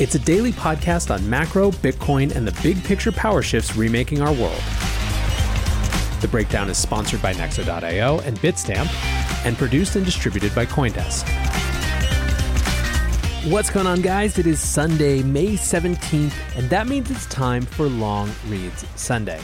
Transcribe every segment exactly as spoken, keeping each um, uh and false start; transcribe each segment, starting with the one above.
It's a daily podcast on macro, Bitcoin, and the big picture power shifts remaking our world. The Breakdown is sponsored by Nexo dot io and Bitstamp, and produced and distributed by CoinDesk. What's going on, guys? It is Sunday, May seventeenth, and that means it's time for Long Reads Sunday.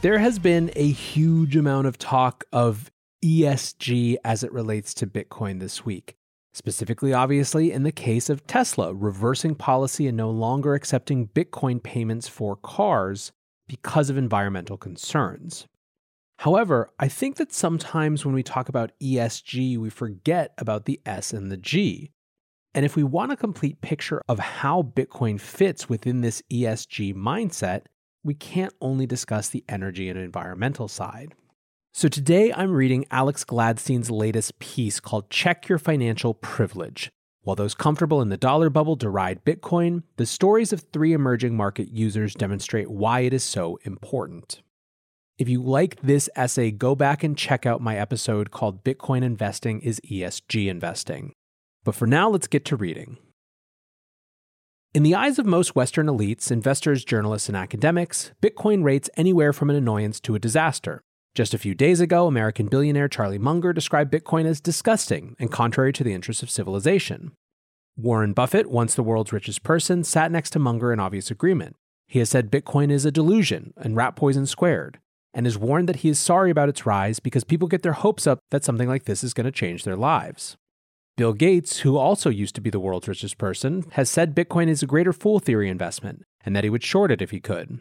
There has been a huge amount of talk of E S G as it relates to Bitcoin this week. Specifically, obviously, in the case of Tesla reversing policy and no longer accepting Bitcoin payments for cars because of environmental concerns. However, I think that sometimes when we talk about E S G, we forget about the S and the G. And if we want a complete picture of how Bitcoin fits within this E S G mindset, we can't only discuss the energy and environmental side. So today I'm reading Alex Gladstein's latest piece called Check Your Financial Privilege. While those comfortable in the dollar bubble deride Bitcoin, the stories of three emerging market users demonstrate why it is so important. If you like this essay, go back and check out my episode called Bitcoin Investing is E S G Investing. But for now, let's get to reading. In the eyes of most Western elites, investors, journalists, and academics, Bitcoin rates anywhere from an annoyance to a disaster. Just a few days ago, American billionaire Charlie Munger described Bitcoin as disgusting and contrary to the interests of civilization. Warren Buffett, once the world's richest person, sat next to Munger in obvious agreement. He has said Bitcoin is a delusion and rat poison squared, and has warned that he is sorry about its rise because people get their hopes up that something like this is going to change their lives. Bill Gates, who also used to be the world's richest person, has said Bitcoin is a greater fool theory investment and that he would short it if he could.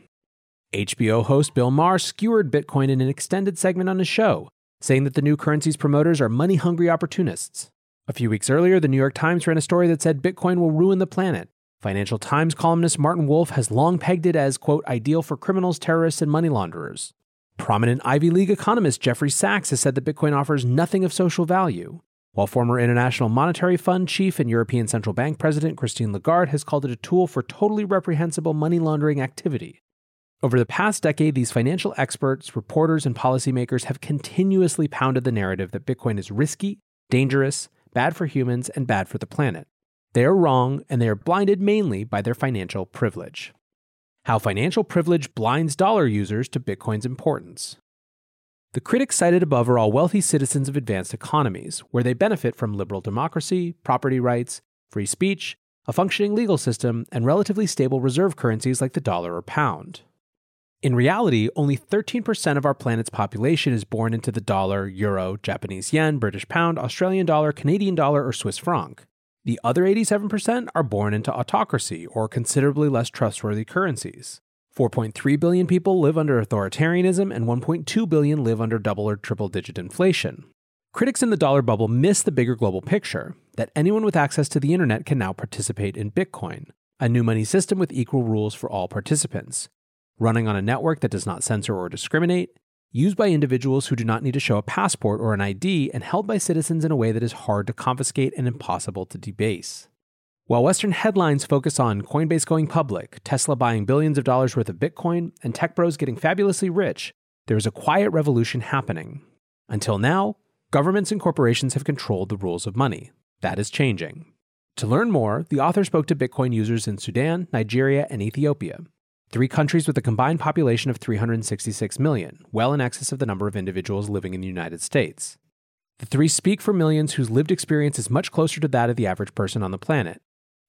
H B O host Bill Maher skewered Bitcoin in an extended segment on his show, saying that the new currency's promoters are money-hungry opportunists. A few weeks earlier, the New York Times ran a story that said Bitcoin will ruin the planet. Financial Times columnist Martin Wolf has long pegged it as, quote, ideal for criminals, terrorists, and money launderers. Prominent Ivy League economist Jeffrey Sachs has said that Bitcoin offers nothing of social value, while former International Monetary Fund chief and European Central Bank president Christine Lagarde has called it a tool for totally reprehensible money laundering activity. Over the past decade, these financial experts, reporters, and policymakers have continuously pounded the narrative that Bitcoin is risky, dangerous, bad for humans, and bad for the planet. They are wrong, and they are blinded mainly by their financial privilege. How financial privilege blinds dollar users to Bitcoin's importance. The critics cited above are all wealthy citizens of advanced economies, where they benefit from liberal democracy, property rights, free speech, a functioning legal system, and relatively stable reserve currencies like the dollar or pound. In reality, only thirteen percent of our planet's population is born into the dollar, euro, Japanese yen, British pound, Australian dollar, Canadian dollar, or Swiss franc. The other eighty-seven percent are born into autocracy, or considerably less trustworthy currencies. four point three billion people live under authoritarianism, and one point two billion live under double or triple-digit inflation. Critics in the dollar bubble miss the bigger global picture, that anyone with access to the internet can now participate in Bitcoin, a new money system with equal rules for all participants. Running on a network that does not censor or discriminate, used by individuals who do not need to show a passport or an I D, and held by citizens in a way that is hard to confiscate and impossible to debase. While Western headlines focus on Coinbase going public, Tesla buying billions of dollars worth of Bitcoin, and tech bros getting fabulously rich, there is a quiet revolution happening. Until now, governments and corporations have controlled the rules of money. That is changing. To learn more, the author spoke to Bitcoin users in Sudan, Nigeria, and Ethiopia, three countries with a combined population of three hundred sixty-six million, well in excess of the number of individuals living in the United States. The three speak for millions whose lived experience is much closer to that of the average person on the planet.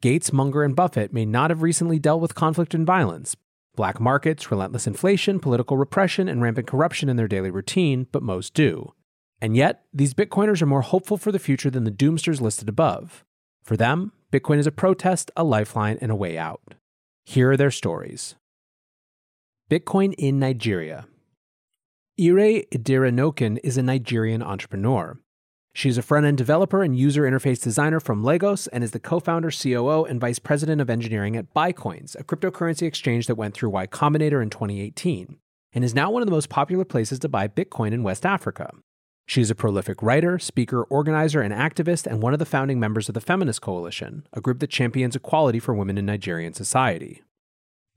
Gates, Munger, and Buffett may not have recently dealt with conflict and violence, black markets, relentless inflation, political repression, and rampant corruption in their daily routine, but most do. And yet, these Bitcoiners are more hopeful for the future than the doomsters listed above. For them, Bitcoin is a protest, a lifeline, and a way out. Here are their stories. Bitcoin in Nigeria. Ire Aderinokun is a Nigerian entrepreneur. She is a front-end developer and user interface designer from Lagos and is the co-founder, C O O, and vice president of engineering at BuyCoins, a cryptocurrency exchange that went through Y Combinator in twenty eighteen, and is now one of the most popular places to buy Bitcoin in West Africa. She is a prolific writer, speaker, organizer, and activist, and one of the founding members of the Feminist Coalition, a group that champions equality for women in Nigerian society.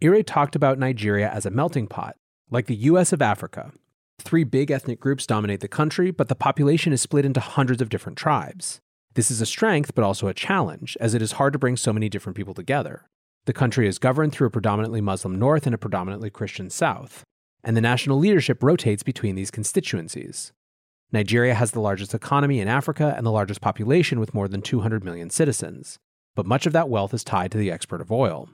Ire talked about Nigeria as a melting pot, like the U S of Africa. Three big ethnic groups dominate the country, but the population is split into hundreds of different tribes. This is a strength, but also a challenge, as it is hard to bring so many different people together. The country is governed through a predominantly Muslim north and a predominantly Christian south, and the national leadership rotates between these constituencies. Nigeria has the largest economy in Africa and the largest population with more than two hundred million citizens, but much of that wealth is tied to the export of oil.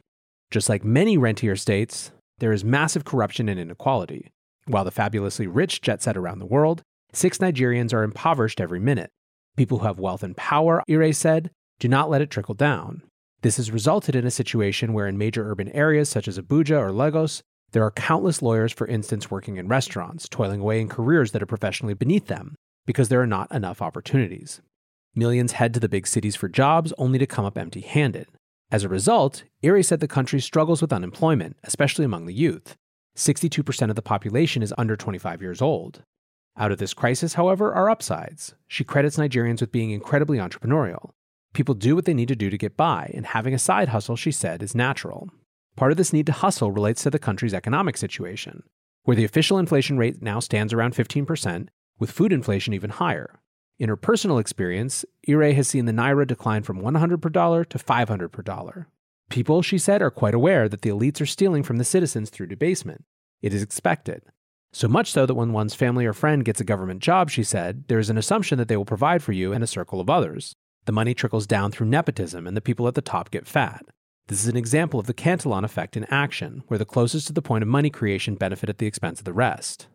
Just like many rentier states, there is massive corruption and inequality. While the fabulously rich jet set around the world, six Nigerians are impoverished every minute. People who have wealth and power, Ire said, do not let it trickle down. This has resulted in a situation where in major urban areas such as Abuja or Lagos, there are countless lawyers, for instance, working in restaurants, toiling away in careers that are professionally beneath them because there are not enough opportunities. Millions head to the big cities for jobs only to come up empty-handed. As a result, Ire said the country struggles with unemployment, especially among the youth. sixty-two percent of the population is under twenty-five years old. Out of this crisis, however, are upsides. She credits Nigerians with being incredibly entrepreneurial. People do what they need to do to get by, and having a side hustle, she said, is natural. Part of this need to hustle relates to the country's economic situation, where the official inflation rate now stands around fifteen percent, with food inflation even higher. In her personal experience, Ire has seen the Naira decline from one hundred per dollar to five hundred per dollar. People, she said, are quite aware that the elites are stealing from the citizens through debasement. It is expected. So much so that when one's family or friend gets a government job, she said, there is an assumption that they will provide for you and a circle of others. The money trickles down through nepotism and the people at the top get fat. This is an example of the Cantillon effect in action, where the closest to the point of money creation benefit at the expense of the rest.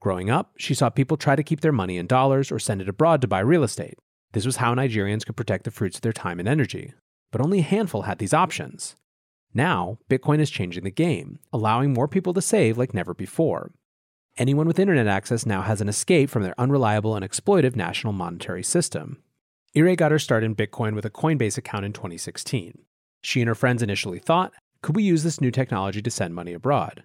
Growing up, she saw people try to keep their money in dollars or send it abroad to buy real estate. This was how Nigerians could protect the fruits of their time and energy. But only a handful had these options. Now, Bitcoin is changing the game, allowing more people to save like never before. Anyone with internet access now has an escape from their unreliable and exploitive national monetary system. Ire got her start in Bitcoin with a Coinbase account in twenty sixteen. She and her friends initially thought, could we use this new technology to send money abroad?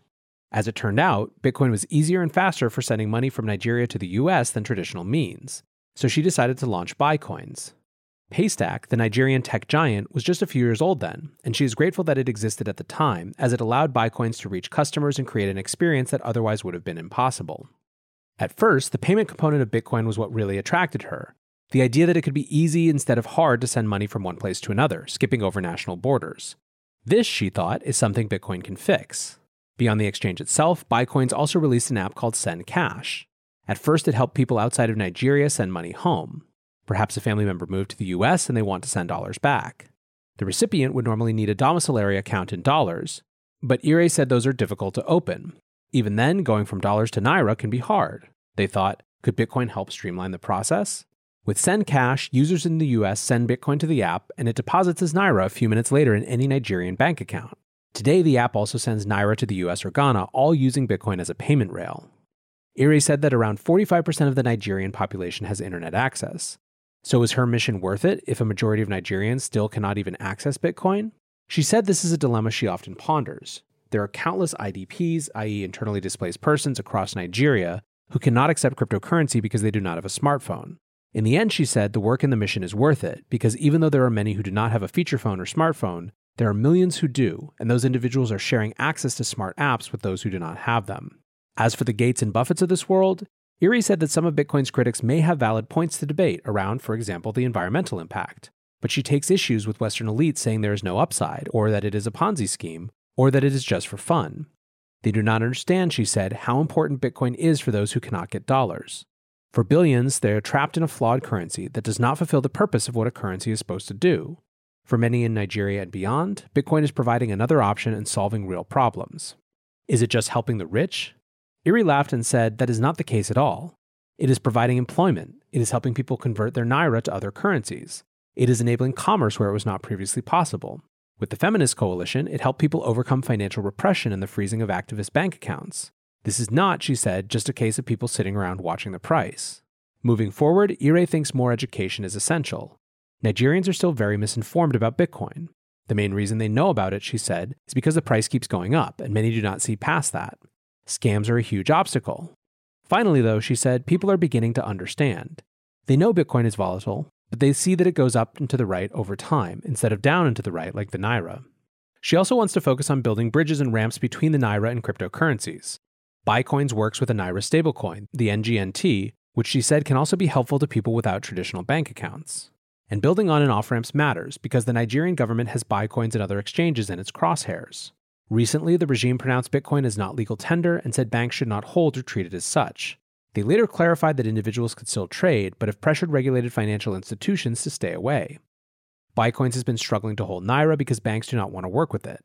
As it turned out, Bitcoin was easier and faster for sending money from Nigeria to the U S than traditional means, so she decided to launch BuyCoins. Haystack, the Nigerian tech giant, was just a few years old then, and she is grateful that it existed at the time, as it allowed BuyCoins to reach customers and create an experience that otherwise would have been impossible. At first, the payment component of Bitcoin was what really attracted her, the idea that it could be easy instead of hard to send money from one place to another, skipping over national borders. This, she thought, is something Bitcoin can fix. Beyond the exchange itself, BuyCoins also released an app called Send Cash. At first, it helped people outside of Nigeria send money home. Perhaps a family member moved to the U S and they want to send dollars back. The recipient would normally need a domiciliary account in dollars, but Ire said those are difficult to open. Even then, going from dollars to Naira can be hard. They thought, could Bitcoin help streamline the process? With Send Cash, users in the U S send Bitcoin to the app and it deposits as Naira a few minutes later in any Nigerian bank account. Today, the app also sends Naira to the U S or Ghana, all using Bitcoin as a payment rail. Ire said that around forty-five percent of the Nigerian population has internet access. So is her mission worth it if a majority of Nigerians still cannot even access Bitcoin? She said this is a dilemma she often ponders. There are countless I D Ps, that is internally displaced persons across Nigeria, who cannot accept cryptocurrency because they do not have a smartphone. In the end, she said, the work and the mission is worth it, because even though there are many who do not have a feature phone or smartphone, there are millions who do, and those individuals are sharing access to smart apps with those who do not have them. As for the Gates and Buffetts of this world, Ire said that some of Bitcoin's critics may have valid points to debate around, for example, the environmental impact. But she takes issues with Western elites saying there is no upside, or that it is a Ponzi scheme, or that it is just for fun. They do not understand, she said, how important Bitcoin is for those who cannot get dollars. For billions, they are trapped in a flawed currency that does not fulfill the purpose of what a currency is supposed to do. For many in Nigeria and beyond, Bitcoin is providing another option and solving real problems. Is it just helping the rich? Ire laughed and said, that is not the case at all. It is providing employment. It is helping people convert their Naira to other currencies. It is enabling commerce where it was not previously possible. With the Feminist Coalition, it helped people overcome financial repression and the freezing of activist bank accounts. This is not, she said, just a case of people sitting around watching the price. Moving forward, Ire thinks more education is essential. Nigerians are still very misinformed about Bitcoin. The main reason they know about it, she said, is because the price keeps going up, and many do not see past that. Scams are a huge obstacle. Finally, though, she said, people are beginning to understand. They know Bitcoin is volatile, but they see that it goes up and to the right over time, instead of down and to the right like the Naira. She also wants to focus on building bridges and ramps between the Naira and cryptocurrencies. BuyCoins works with a Naira stablecoin, the N G N T, which she said can also be helpful to people without traditional bank accounts. And building on and off-ramps matters, because the Nigerian government has BuyCoins and other exchanges in its crosshairs. Recently, the regime pronounced Bitcoin as not legal tender and said banks should not hold or treat it as such. They later clarified that individuals could still trade, but have pressured regulated financial institutions to stay away. BuyCoins has been struggling to hold Naira because banks do not want to work with it.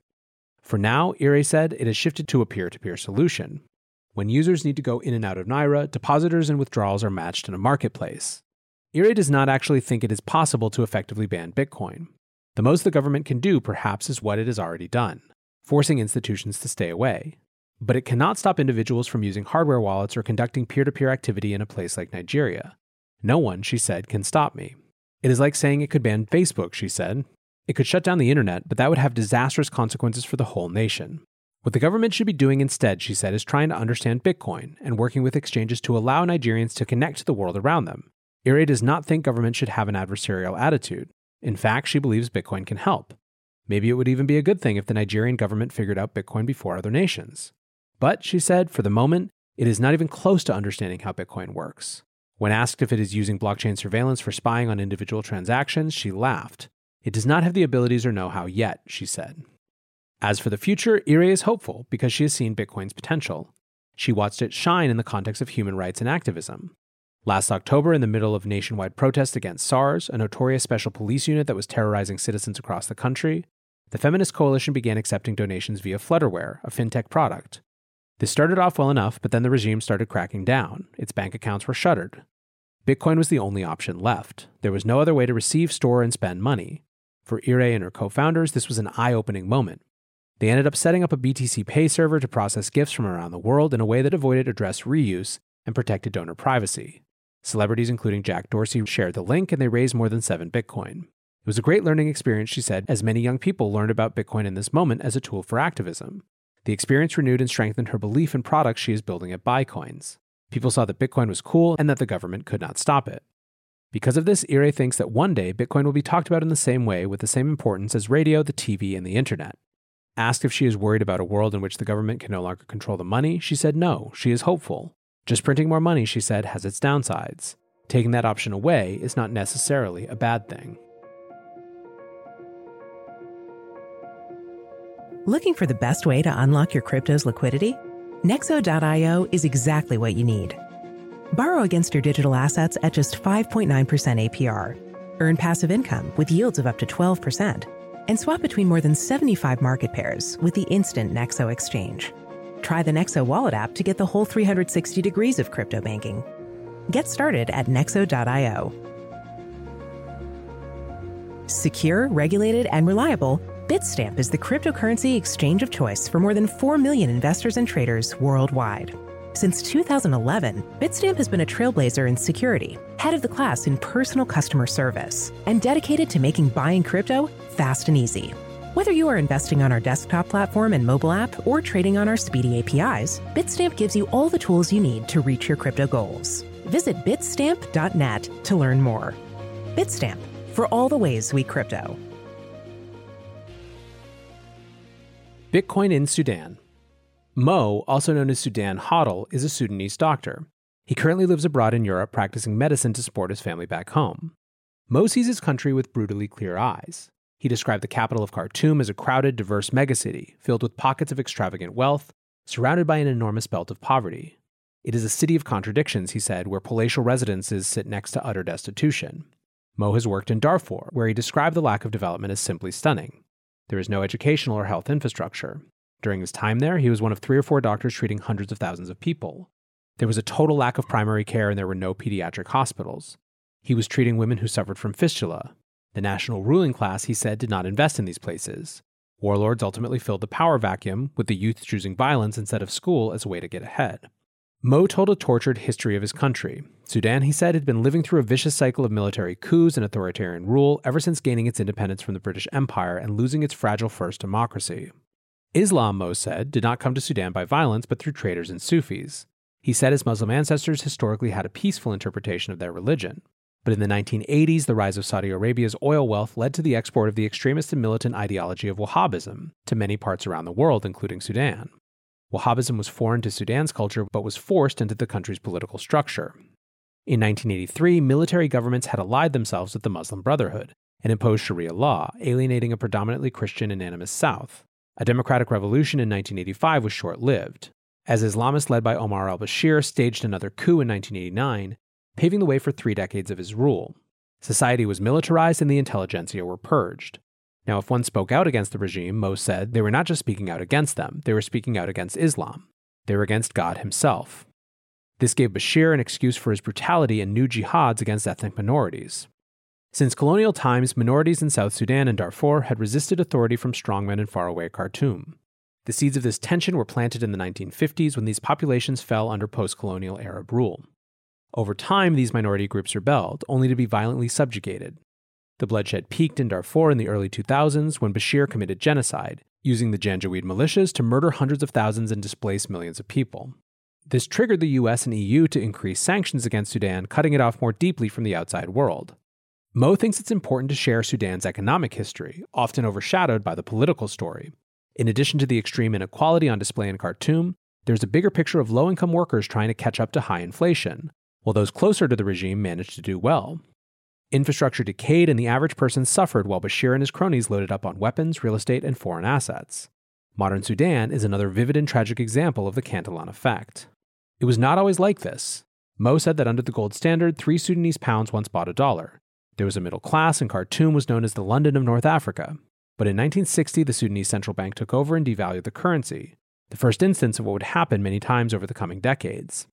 For now, Ire said, it has shifted to a peer-to-peer solution. When users need to go in and out of Naira, depositors and withdrawals are matched in a marketplace. Ire does not actually think it is possible to effectively ban Bitcoin. The most the government can do, perhaps, is what it has already done, forcing institutions to stay away. But it cannot stop individuals from using hardware wallets or conducting peer-to-peer activity in a place like Nigeria. No one, she said, can stop me. It is like saying it could ban Facebook, she said. It could shut down the internet, but that would have disastrous consequences for the whole nation. What the government should be doing instead, she said, is trying to understand Bitcoin and working with exchanges to allow Nigerians to connect to the world around them. Ire does not think government should have an adversarial attitude. In fact, she believes Bitcoin can help. Maybe it would even be a good thing if the Nigerian government figured out Bitcoin before other nations. But, she said, for the moment, it is not even close to understanding how Bitcoin works. When asked if it is using blockchain surveillance for spying on individual transactions, she laughed. It does not have the abilities or know-how yet, she said. As for the future, Ire is hopeful because she has seen Bitcoin's potential. She watched it shine in the context of human rights and activism. Last October, in the middle of nationwide protests against SARS, a notorious special police unit that was terrorizing citizens across the country, the Feminist Coalition began accepting donations via Flutterware, a fintech product. This started off well enough, but then the regime started cracking down. Its bank accounts were shuttered. Bitcoin was the only option left. There was no other way to receive, store, and spend money. For Ire and her co-founders, this was an eye-opening moment. They ended up setting up a B T C Pay server to process gifts from around the world in a way that avoided address reuse and protected donor privacy. Celebrities including Jack Dorsey shared the link, and they raised more than seven Bitcoin. It was a great learning experience, she said, as many young people learned about Bitcoin in this moment as a tool for activism. The experience renewed and strengthened her belief in products she is building at BuyCoins. People saw that Bitcoin was cool and that the government could not stop it. Because of this, Ire thinks that one day Bitcoin will be talked about in the same way with the same importance as radio, the T V, and the internet. Asked if she is worried about a world in which the government can no longer control the money, she said no, she is hopeful. Just printing more money, she said, has its downsides. Taking that option away is not necessarily a bad thing. Looking for the best way to unlock your crypto's liquidity? Nexo dot io is exactly what you need. Borrow against your digital assets at just five point nine percent A P R, earn passive income with yields of up to twelve percent, and swap between more than seventy-five market pairs with the instant Nexo exchange. Try the Nexo wallet app to get the whole three hundred sixty degrees of crypto banking. Get started at Nexo dot io. Secure, regulated, and reliable, Bitstamp is the cryptocurrency exchange of choice for more than four million investors and traders worldwide. Since two thousand eleven, Bitstamp has been a trailblazer in security, head of the class in personal customer service, and dedicated to making buying crypto fast and easy. Whether you are investing on our desktop platform and mobile app or trading on our speedy A P Is, Bitstamp gives you all the tools you need to reach your crypto goals. Visit bitstamp dot net to learn more. Bitstamp, for all the ways we crypto. Bitcoin in Sudan. Mo, also known as Sudan Hodl, is a Sudanese doctor. He currently lives abroad in Europe, practicing medicine to support his family back home. Mo sees his country with brutally clear eyes. He described the capital of Khartoum as a crowded, diverse megacity, filled with pockets of extravagant wealth, surrounded by an enormous belt of poverty. It is a city of contradictions, he said, where palatial residences sit next to utter destitution. Mo has worked in Darfur, where he described the lack of development as simply stunning. There is no educational or health infrastructure. During his time there, he was one of three or four doctors treating hundreds of thousands of people. There was a total lack of primary care and there were no pediatric hospitals. He was treating women who suffered from fistula. The national ruling class, he said, did not invest in these places. Warlords ultimately filled the power vacuum, with the youth choosing violence instead of school as a way to get ahead. Mo told a tortured history of his country. Sudan, he said, had been living through a vicious cycle of military coups and authoritarian rule ever since gaining its independence from the British Empire and losing its fragile first democracy. Islam, Mo said, did not come to Sudan by violence, but through traders and Sufis. He said his Muslim ancestors historically had a peaceful interpretation of their religion. But in the nineteen eighties, the rise of Saudi Arabia's oil wealth led to the export of the extremist and militant ideology of Wahhabism to many parts around the world, including Sudan. Wahhabism was foreign to Sudan's culture, but was forced into the country's political structure. In nineteen eighty-three, military governments had allied themselves with the Muslim Brotherhood and imposed Sharia law, alienating a predominantly Christian and animist South. A democratic revolution in nineteen eighty-five was short-lived, as Islamists led by Omar al-Bashir staged another coup in nineteen eighty-nine, paving the way for three decades of his rule. Society was militarized and the intelligentsia were purged. Now, if one spoke out against the regime, Mo said, they were not just speaking out against them, they were speaking out against Islam. They were against God himself. This gave Bashir an excuse for his brutality and new jihads against ethnic minorities. Since colonial times, minorities in South Sudan and Darfur had resisted authority from strongmen in faraway Khartoum. The seeds of this tension were planted in the nineteen fifties when these populations fell under post-colonial Arab rule. Over time, these minority groups rebelled, only to be violently subjugated. The bloodshed peaked in Darfur in the early two thousands when Bashir committed genocide, using the Janjaweed militias to murder hundreds of thousands and displace millions of people. This triggered the U S and E U to increase sanctions against Sudan, cutting it off more deeply from the outside world. Mo thinks it's important to share Sudan's economic history, often overshadowed by the political story. In addition to the extreme inequality on display in Khartoum, there's a bigger picture of low-income workers trying to catch up to high inflation, while those closer to the regime managed to do well. Infrastructure decayed and the average person suffered while Bashir and his cronies loaded up on weapons, real estate, and foreign assets. Modern Sudan is another vivid and tragic example of the Cantillon effect. It was not always like this. Mo said that under the gold standard, three Sudanese pounds once bought a dollar. There was a middle class and Khartoum was known as the London of North Africa. But in nineteen sixty, the Sudanese central bank took over and devalued the currency, the first instance of what would happen many times over the coming decades.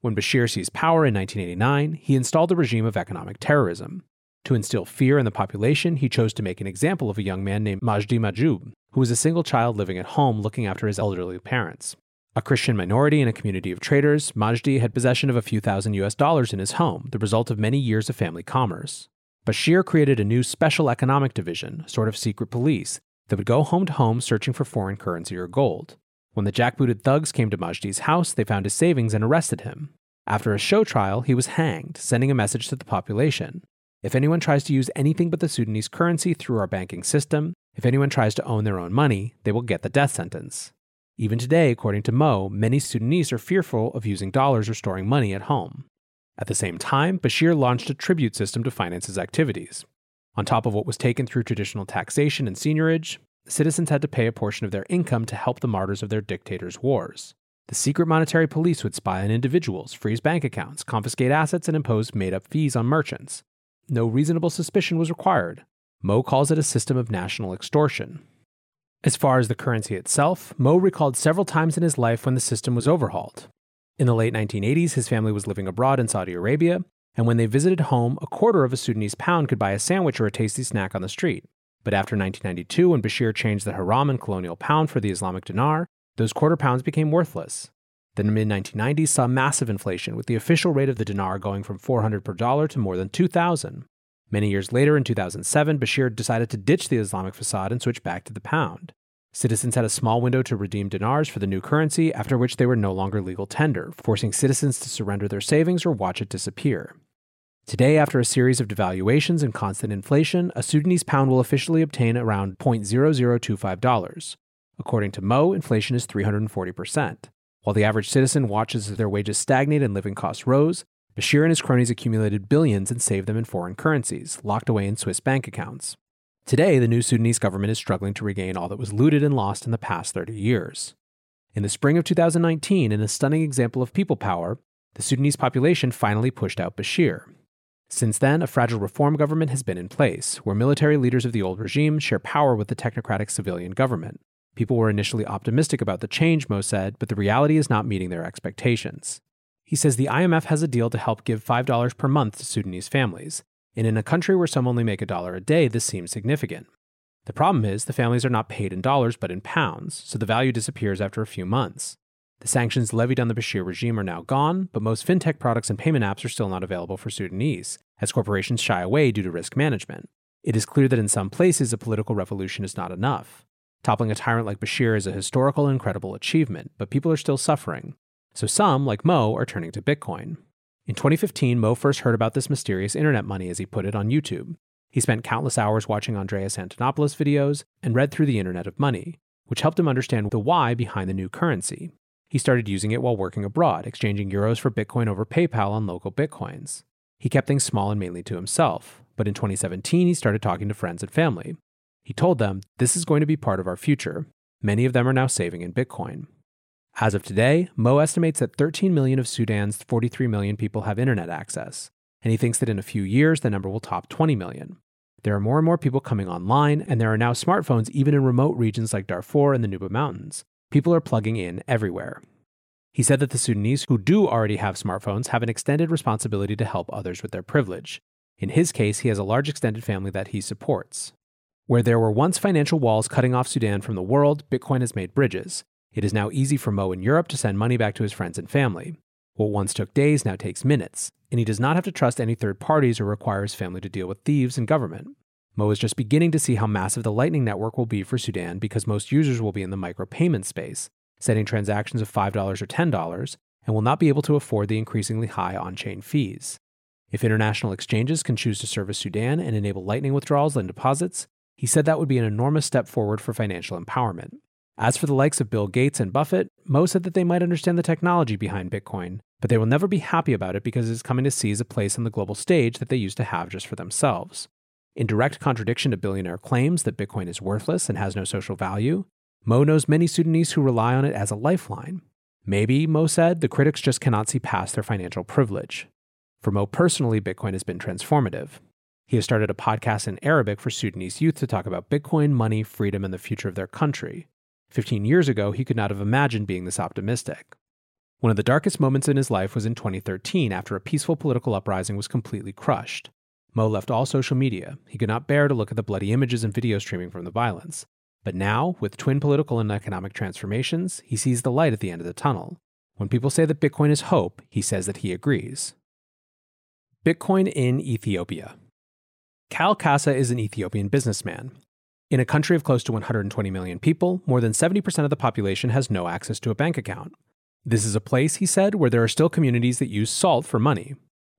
When Bashir seized power in nineteen eighty-nine, he installed a regime of economic terrorism. To instill fear in the population, he chose to make an example of a young man named Majdi Majub, who was a single child living at home looking after his elderly parents. A Christian minority in a community of traders, Majdi had possession of a few thousand U S dollars in his home, the result of many years of family commerce. Bashir created a new special economic division, sort of secret police, that would go home to home searching for foreign currency or gold. When the jackbooted thugs came to Majdi's house, they found his savings and arrested him. After a show trial, he was hanged, sending a message to the population. If anyone tries to use anything but the Sudanese currency through our banking system, if anyone tries to own their own money, they will get the death sentence. Even today, according to Mo, many Sudanese are fearful of using dollars or storing money at home. At the same time, Bashir launched a tribute system to finance his activities. On top of what was taken through traditional taxation and seigniorage, citizens had to pay a portion of their income to help the martyrs of their dictator's wars. The secret monetary police would spy on individuals, freeze bank accounts, confiscate assets, and impose made-up fees on merchants. No reasonable suspicion was required. Mo calls it a system of national extortion. As far as the currency itself, Mo recalled several times in his life when the system was overhauled. In the late nineteen eighties, his family was living abroad in Saudi Arabia, and when they visited home, a quarter of a Sudanese pound could buy a sandwich or a tasty snack on the street. But after nineteen ninety-two, when Bashir changed the haram and colonial pound for the Islamic dinar, those quarter pounds became worthless. The mid nineteen nineties saw massive inflation, with the official rate of the dinar going from four hundred per dollar to more than two thousand. Many years later, in two thousand seven, Bashir decided to ditch the Islamic facade and switch back to the pound. Citizens had a small window to redeem dinars for the new currency, after which they were no longer legal tender, forcing citizens to surrender their savings or watch it disappear. Today, after a series of devaluations and constant inflation, a Sudanese pound will officially obtain around zero point zero zero two five dollars. According to Mo, inflation is three hundred forty percent. While the average citizen watches as their wages stagnate and living costs rose, Bashir and his cronies accumulated billions and saved them in foreign currencies, locked away in Swiss bank accounts. Today, the new Sudanese government is struggling to regain all that was looted and lost in the past thirty years. In the spring of two thousand nineteen, in a stunning example of people power, the Sudanese population finally pushed out Bashir. Since then, a fragile reform government has been in place, where military leaders of the old regime share power with the technocratic civilian government. People were initially optimistic about the change, Mo said, but the reality is not meeting their expectations. He says the I M F has a deal to help give five dollars per month to Sudanese families, and in a country where some only make a dollar a day, this seems significant. The problem is the families are not paid in dollars but in pounds, so the value disappears after a few months. The sanctions levied on the Bashir regime are now gone, but most fintech products and payment apps are still not available for Sudanese, as corporations shy away due to risk management. It is clear that in some places, a political revolution is not enough. Toppling a tyrant like Bashir is a historical and incredible achievement, but people are still suffering. So some, like Mo, are turning to Bitcoin. In twenty fifteen, Mo first heard about this mysterious internet money, as he put it, on YouTube. He spent countless hours watching Andreas Antonopoulos videos and read through the Internet of Money, which helped him understand the why behind the new currency. He started using it while working abroad, exchanging euros for Bitcoin over PayPal on local Bitcoins. He kept things small and mainly to himself, but in twenty seventeen, he started talking to friends and family. He told them, "This is going to be part of our future." Many of them are now saving in Bitcoin. As of today, Mo estimates that thirteen million of Sudan's forty-three million people have internet access, and he thinks that in a few years, the number will top twenty million. There are more and more people coming online, and there are now smartphones even in remote regions like Darfur and the Nuba Mountains. People are plugging in everywhere. He said that the Sudanese who do already have smartphones have an extended responsibility to help others with their privilege. In his case, he has a large extended family that he supports. Where there were once financial walls cutting off Sudan from the world, Bitcoin has made bridges. It is now easy for Mo in Europe to send money back to his friends and family. What once took days now takes minutes, and he does not have to trust any third parties or require his family to deal with thieves and government. Mo is just beginning to see how massive the Lightning Network will be for Sudan, because most users will be in the micropayment space, sending transactions of five dollars or ten dollars, and will not be able to afford the increasingly high on-chain fees. If international exchanges can choose to service Sudan and enable Lightning withdrawals and deposits, he said that would be an enormous step forward for financial empowerment. As for the likes of Bill Gates and Buffett, Mo said that they might understand the technology behind Bitcoin, but they will never be happy about it because it is coming to seize a place on the global stage that they used to have just for themselves. In direct contradiction to billionaire claims that Bitcoin is worthless and has no social value, Mo knows many Sudanese who rely on it as a lifeline. Maybe, Mo said, the critics just cannot see past their financial privilege. For Mo personally, Bitcoin has been transformative. He has started a podcast in Arabic for Sudanese youth to talk about Bitcoin, money, freedom, and the future of their country. fifteen years ago, he could not have imagined being this optimistic. One of the darkest moments in his life was in twenty thirteen, after a peaceful political uprising was completely crushed. Mo left all social media. He could not bear to look at the bloody images and video streaming from the violence. But now, with twin political and economic transformations, he sees the light at the end of the tunnel. When people say that Bitcoin is hope, he says that he agrees. Bitcoin in Ethiopia. Cal Kasa is an Ethiopian businessman. In a country of close to one hundred twenty million people, more than seventy percent of the population has no access to a bank account. This is a place, he said, where there are still communities that use salt for money.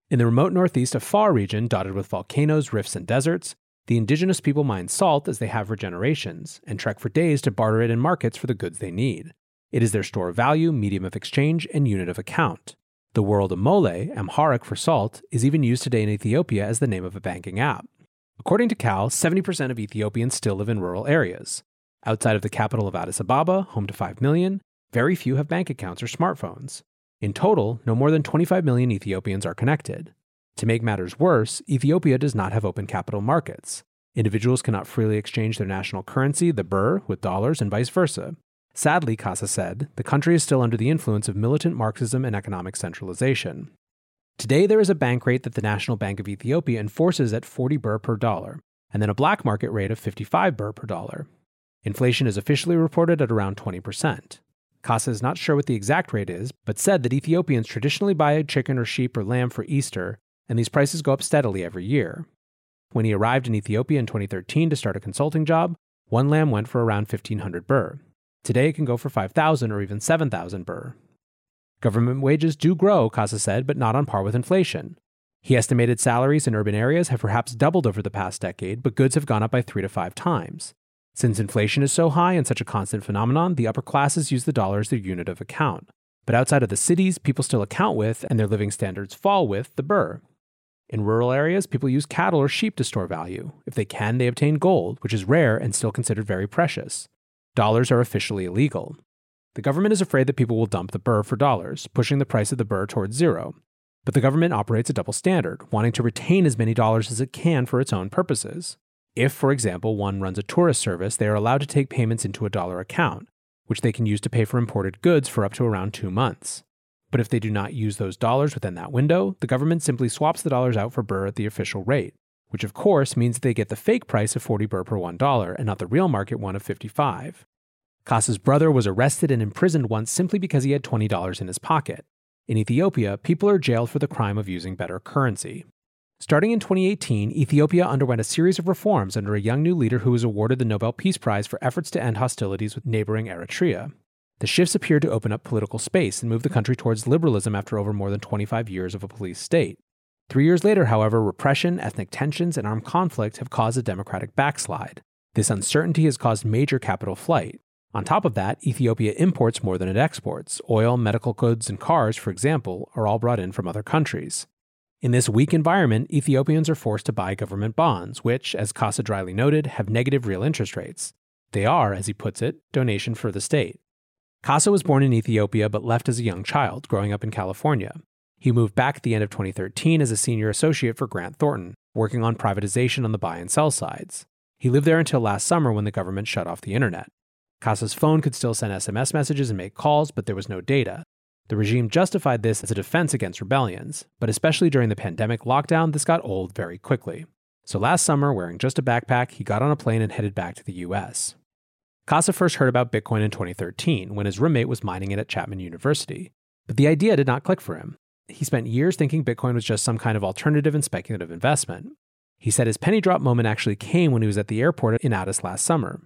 In the remote northeast of Far region, dotted with volcanoes, rifts, and deserts, the indigenous people mine salt as they have for generations, and trek for days to barter it in markets for the goods they need. It is their store of value, medium of exchange, and unit of account. The word mole, Amharic for salt, is even used today in Ethiopia as the name of a banking app. According to Cal, seventy percent of Ethiopians still live in rural areas. Outside of the capital of Addis Ababa, home to five million, very few have bank accounts or smartphones. In total, no more than twenty-five million Ethiopians are connected. To make matters worse, Ethiopia does not have open capital markets. Individuals cannot freely exchange their national currency, the birr, with dollars and vice versa. Sadly, Kasa said, the country is still under the influence of militant Marxism and economic centralization. Today, there is a bank rate that the National Bank of Ethiopia enforces at forty birr per dollar, and then a black market rate of fifty-five birr per dollar. Inflation is officially reported at around twenty percent. Kasa is not sure what the exact rate is, but said that Ethiopians traditionally buy a chicken or sheep or lamb for Easter, and these prices go up steadily every year. When he arrived in Ethiopia in twenty thirteen to start a consulting job, one lamb went for around fifteen hundred birr. Today it can go for five thousand or even seven thousand birr. Government wages do grow, Kasa said, but not on par with inflation. He estimated salaries in urban areas have perhaps doubled over the past decade, but goods have gone up by three to five times. Since inflation is so high and such a constant phenomenon, the upper classes use the dollar as their unit of account. But outside of the cities, people still account with, and their living standards fall with, the birr. In rural areas, people use cattle or sheep to store value. If they can, they obtain gold, which is rare and still considered very precious. Dollars are officially illegal. The government is afraid that people will dump the birr for dollars, pushing the price of the birr towards zero. But the government operates a double standard, wanting to retain as many dollars as it can for its own purposes. If, for example, one runs a tourist service, they are allowed to take payments into a dollar account, which they can use to pay for imported goods for up to around two months. But if they do not use those dollars within that window, the government simply swaps the dollars out for birr at the official rate, which of course means that they get the fake price of forty birr per one dollar and not the real market one of fifty-five. Kasa's brother was arrested and imprisoned once simply because he had twenty dollars in his pocket. In Ethiopia, people are jailed for the crime of using better currency. Starting in twenty eighteen, Ethiopia underwent a series of reforms under a young new leader who was awarded the Nobel Peace Prize for efforts to end hostilities with neighboring Eritrea. The shifts appeared to open up political space and move the country towards liberalism after over more than twenty-five years of a police state. Three years later, however, repression, ethnic tensions, and armed conflict have caused a democratic backslide. This uncertainty has caused major capital flight. On top of that, Ethiopia imports more than it exports. Oil, medical goods, and cars, for example, are all brought in from other countries. In this weak environment, Ethiopians are forced to buy government bonds, which, as Kasa dryly noted, have negative real interest rates. They are, as he puts it, donation for the state. Kasa was born in Ethiopia but left as a young child, growing up in California. He moved back at the end of twenty thirteen as a senior associate for Grant Thornton, working on privatization on the buy and sell sides. He lived there until last summer when the government shut off the internet. Kasa's phone could still send S M S messages and make calls, but there was no data. The regime justified this as a defense against rebellions, but especially during the pandemic lockdown, this got old very quickly. So last summer, wearing just a backpack, he got on a plane and headed back to the U S. Kasa first heard about Bitcoin in twenty thirteen, when his roommate was mining it at Chapman University. But the idea did not click for him. He spent years thinking Bitcoin was just some kind of alternative and speculative investment. He said his penny drop moment actually came when he was at the airport in Addis last summer.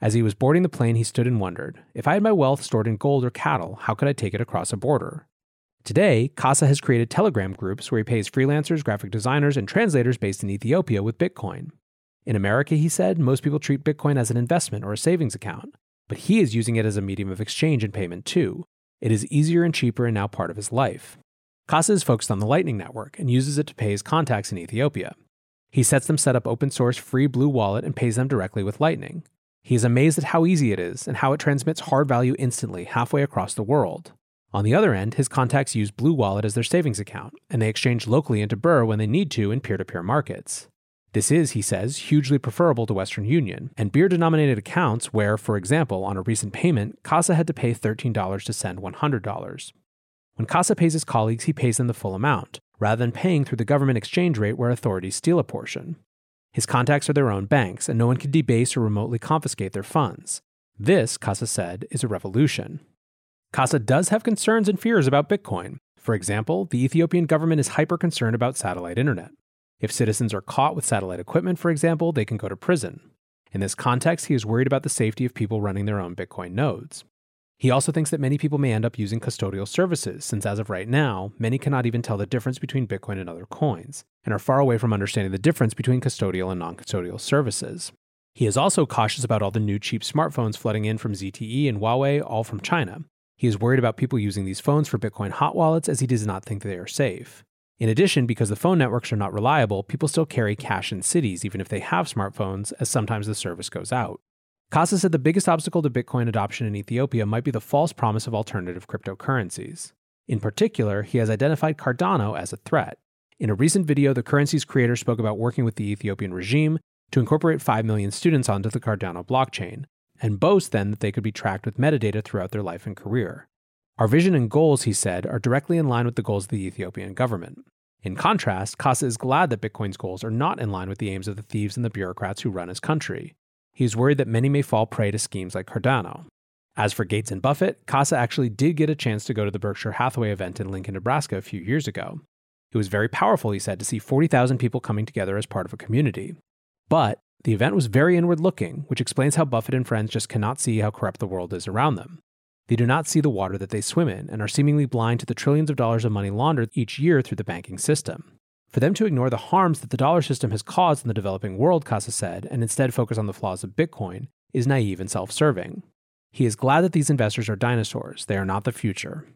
As he was boarding the plane, he stood and wondered, if I had my wealth stored in gold or cattle, how could I take it across a border? Today, Kasa has created Telegram groups where he pays freelancers, graphic designers, and translators based in Ethiopia with Bitcoin. In America, he said, most people treat Bitcoin as an investment or a savings account, but he is using it as a medium of exchange and payment too. It is easier and cheaper and now part of his life. Kasa is focused on the Lightning Network and uses it to pay his contacts in Ethiopia. He sets them set up open source free Blue Wallet and pays them directly with Lightning. He is amazed at how easy it is and how it transmits hard value instantly halfway across the world. On the other end, his contacts use Blue Wallet as their savings account, and they exchange locally into birr when they need to in peer-to-peer markets. This is, he says, hugely preferable to Western Union and birr-denominated accounts where, for example, on a recent payment, Kasa had to pay thirteen dollars to send one hundred dollars. When Kasa pays his colleagues, he pays them the full amount, rather than paying through the government exchange rate where authorities steal a portion. His contacts are their own banks, and no one can debase or remotely confiscate their funds. This, Kasa said, is a revolution. Kasa does have concerns and fears about Bitcoin. For example, the Ethiopian government is hyper-concerned about satellite internet. If citizens are caught with satellite equipment, for example, they can go to prison. In this context, he is worried about the safety of people running their own Bitcoin nodes. He also thinks that many people may end up using custodial services, since as of right now, many cannot even tell the difference between Bitcoin and other coins, and are far away from understanding the difference between custodial and non-custodial services. He is also cautious about all the new cheap smartphones flooding in from Z T E and Huawei, all from China. He is worried about people using these phones for Bitcoin hot wallets, as he does not think they are safe. In addition, because the phone networks are not reliable, people still carry cash in cities, even if they have smartphones, as sometimes the service goes out. Kasa said the biggest obstacle to Bitcoin adoption in Ethiopia might be the false promise of alternative cryptocurrencies. In particular, he has identified Cardano as a threat. In a recent video, the currency's creator spoke about working with the Ethiopian regime to incorporate five million students onto the Cardano blockchain, and boasts then that they could be tracked with metadata throughout their life and career. Our vision and goals, he said, are directly in line with the goals of the Ethiopian government. In contrast, Kasa is glad that Bitcoin's goals are not in line with the aims of the thieves and the bureaucrats who run his country. He is worried that many may fall prey to schemes like Cardano. As for Gates and Buffett, Kasa actually did get a chance to go to the Berkshire Hathaway event in Lincoln, Nebraska a few years ago. It was very powerful, he said, to see forty thousand people coming together as part of a community. But the event was very inward-looking, which explains how Buffett and friends just cannot see how corrupt the world is around them. They do not see the water that they swim in and are seemingly blind to the trillions of dollars of money laundered each year through the banking system. For them to ignore the harms that the dollar system has caused in the developing world, Kasa said, and instead focus on the flaws of Bitcoin, is naive and self-serving. He is glad that these investors are dinosaurs. They are not the future.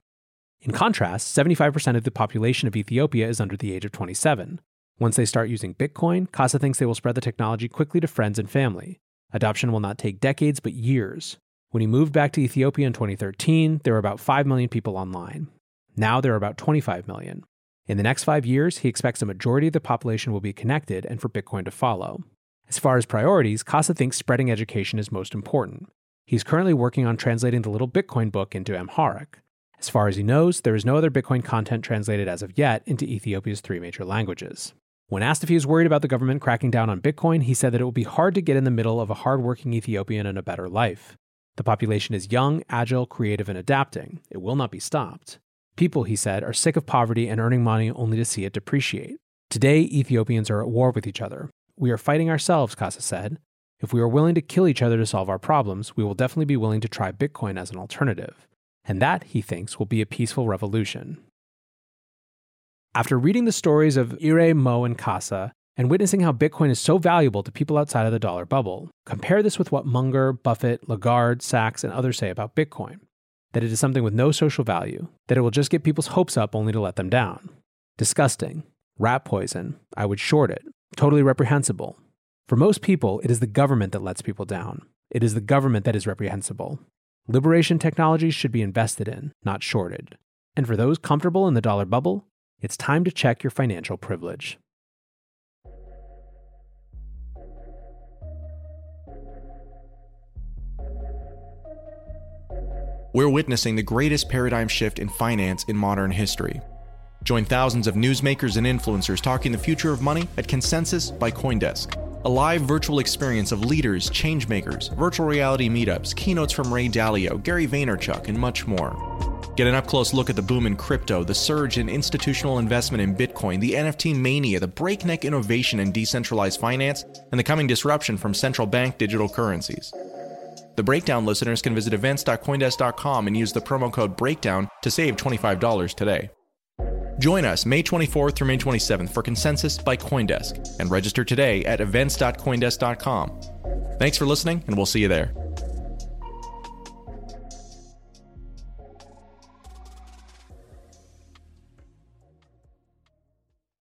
In contrast, seventy-five percent of the population of Ethiopia is under the age of twenty-seven. Once they start using Bitcoin, Kasa thinks they will spread the technology quickly to friends and family. Adoption will not take decades, but years. When he moved back to Ethiopia in twenty thirteen, there were about five million people online. Now there are about twenty-five million. In the next five years, he expects a majority of the population will be connected and for Bitcoin to follow. As far as priorities, Kasa thinks spreading education is most important. He's currently working on translating the Little Bitcoin book into Amharic. As far as he knows, there is no other Bitcoin content translated as of yet into Ethiopia's three major languages. When asked if he was worried about the government cracking down on Bitcoin, he said that it will be hard to get in the middle of a hardworking Ethiopian and a better life. The population is young, agile, creative, and adapting. It will not be stopped. People, he said, are sick of poverty and earning money only to see it depreciate. Today, Ethiopians are at war with each other. We are fighting ourselves, Kasa said. If we are willing to kill each other to solve our problems, we will definitely be willing to try Bitcoin as an alternative. And that, he thinks, will be a peaceful revolution. After reading the stories of Ire, Mo, and Kasa, and witnessing how Bitcoin is so valuable to people outside of the dollar bubble, compare this with what Munger, Buffett, Lagarde, Sachs, and others say about Bitcoin. That it is something with no social value, that it will just get people's hopes up only to let them down. Disgusting. Rat poison. I would short it. Totally reprehensible. For most people, it is the government that lets people down. It is the government that is reprehensible. Liberation technologies should be invested in, not shorted. And for those comfortable in the dollar bubble, it's time to check your financial privilege. We're witnessing the greatest paradigm shift in finance in modern history. Join thousands of newsmakers and influencers talking the future of money at Consensus by CoinDesk, a live virtual experience of leaders, changemakers, virtual reality meetups, keynotes from Ray Dalio, Gary Vaynerchuk, and much more. Get an up-close look at the boom in crypto, the surge in institutional investment in Bitcoin, the N F T mania, the breakneck innovation in decentralized finance, and the coming disruption from central bank digital currencies. The Breakdown listeners can visit events dot coindesk dot com and use the promo code BREAKDOWN to save twenty-five dollars today. Join us May twenty-fourth through May twenty-seventh for Consensus by CoinDesk and register today at events dot coindesk dot com. Thanks for listening, and we'll see you there.